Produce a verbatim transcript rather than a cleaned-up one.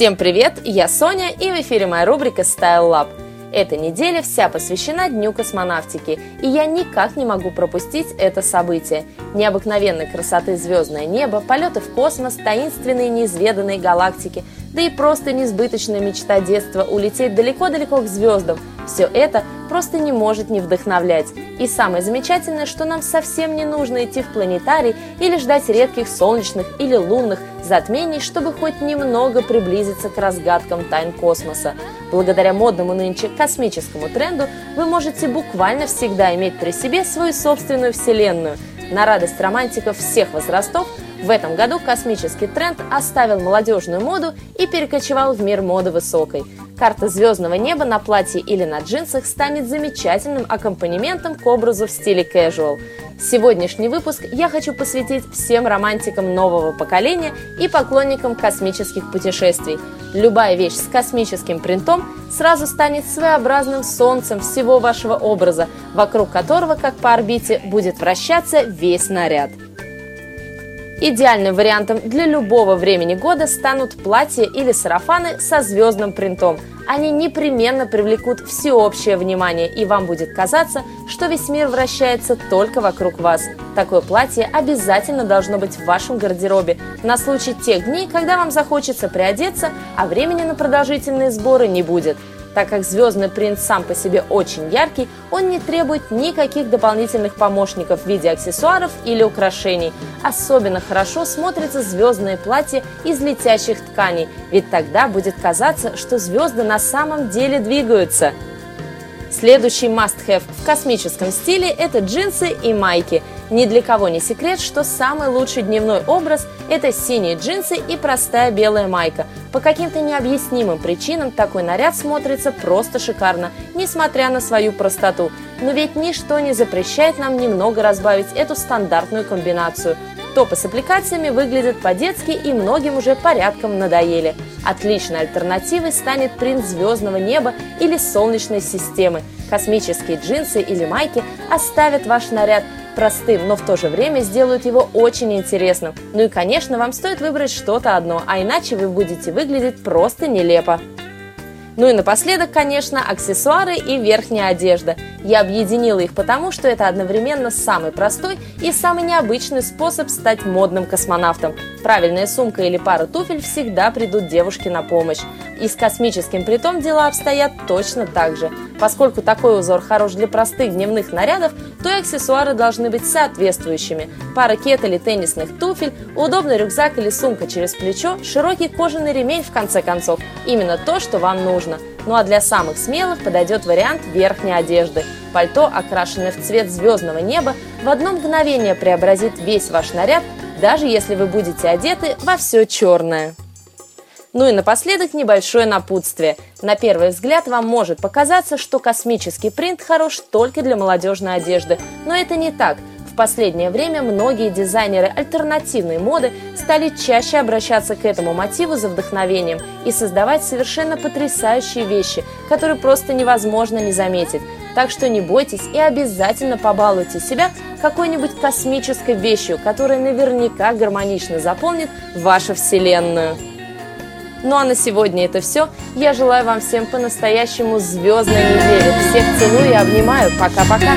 Всем привет, я Соня, и в эфире моя рубрика Style Lab. Эта неделя вся посвящена Дню космонавтики, и я никак не могу пропустить это событие. Необыкновенной красоты звездное небо, полеты в космос, таинственные неизведанные галактики, да и просто несбыточная мечта детства улететь далеко-далеко к звездам. Все это просто не может не вдохновлять. И самое замечательное, что нам совсем не нужно идти в планетарий или ждать редких солнечных или лунных затмений, чтобы хоть немного приблизиться к разгадкам тайн космоса. Благодаря модному нынче космическому тренду вы можете буквально всегда иметь при себе свою собственную вселенную. На радость романтиков всех возрастов, в этом году космический тренд оставил молодежную моду и перекочевал в мир моды высокой. Карта звездного неба на платье или на джинсах станет замечательным аккомпанементом к образу в стиле casual. Сегодняшний выпуск я хочу посвятить всем романтикам нового поколения и поклонникам космических путешествий. Любая вещь с космическим принтом сразу станет своеобразным солнцем всего вашего образа, вокруг которого, как по орбите, будет вращаться весь наряд. Идеальным вариантом для любого времени года станут платья или сарафаны со звездным принтом. Они непременно привлекут всеобщее внимание, и вам будет казаться, что весь мир вращается только вокруг вас. Такое платье обязательно должно быть в вашем гардеробе на случай тех дней, когда вам захочется приодеться, а времени на продолжительные сборы не будет. Так как звездный принт сам по себе очень яркий, он не требует никаких дополнительных помощников в виде аксессуаров или украшений. Особенно хорошо смотрятся звездные платья из летящих тканей, ведь тогда будет казаться, что звезды на самом деле двигаются. Следующий must-have в космическом стиле – это джинсы и майки. Ни для кого не секрет, что самый лучший дневной образ – это синие джинсы и простая белая майка. По каким-то необъяснимым причинам такой наряд смотрится просто шикарно, несмотря на свою простоту. Но ведь ничто не запрещает нам немного разбавить эту стандартную комбинацию. Топы с аппликациями выглядят по-детски и многим уже порядком надоели. Отличной альтернативой станет принт звездного неба или солнечной системы. Космические джинсы или майки оставят ваш наряд простым, но в то же время сделают его очень интересным. Ну и, конечно, вам стоит выбрать что-то одно, а иначе вы будете выглядеть просто нелепо. Ну и напоследок, конечно, аксессуары и верхняя одежда. Я объединила их потому, что это одновременно самый простой и самый необычный способ стать модным космонавтом. Правильная сумка или пара туфель всегда придут девушке на помощь. И с космическим притом дела обстоят точно так же. Поскольку такой узор хорош для простых дневных нарядов, то и аксессуары должны быть соответствующими. Пара кет или теннисных туфель, удобный рюкзак или сумка через плечо, широкий кожаный ремень в конце концов. Именно то, что вам нужно. Ну а для самых смелых подойдет вариант верхней одежды. Пальто, окрашенное в цвет звездного неба, в одно мгновение преобразит весь ваш наряд, даже если вы будете одеты во все черное. Ну и напоследок небольшое напутствие. На первый взгляд вам может показаться, что космический принт хорош только для молодежной одежды, но это не так. В последнее время многие дизайнеры альтернативной моды стали чаще обращаться к этому мотиву за вдохновением и создавать совершенно потрясающие вещи, которые просто невозможно не заметить. Так что не бойтесь и обязательно побалуйте себя какой-нибудь космической вещью, которая наверняка гармонично заполнит вашу вселенную. Ну а на сегодня это все. Я желаю вам всем по-настоящему звездной недели. Всех целую и обнимаю. Пока-пока!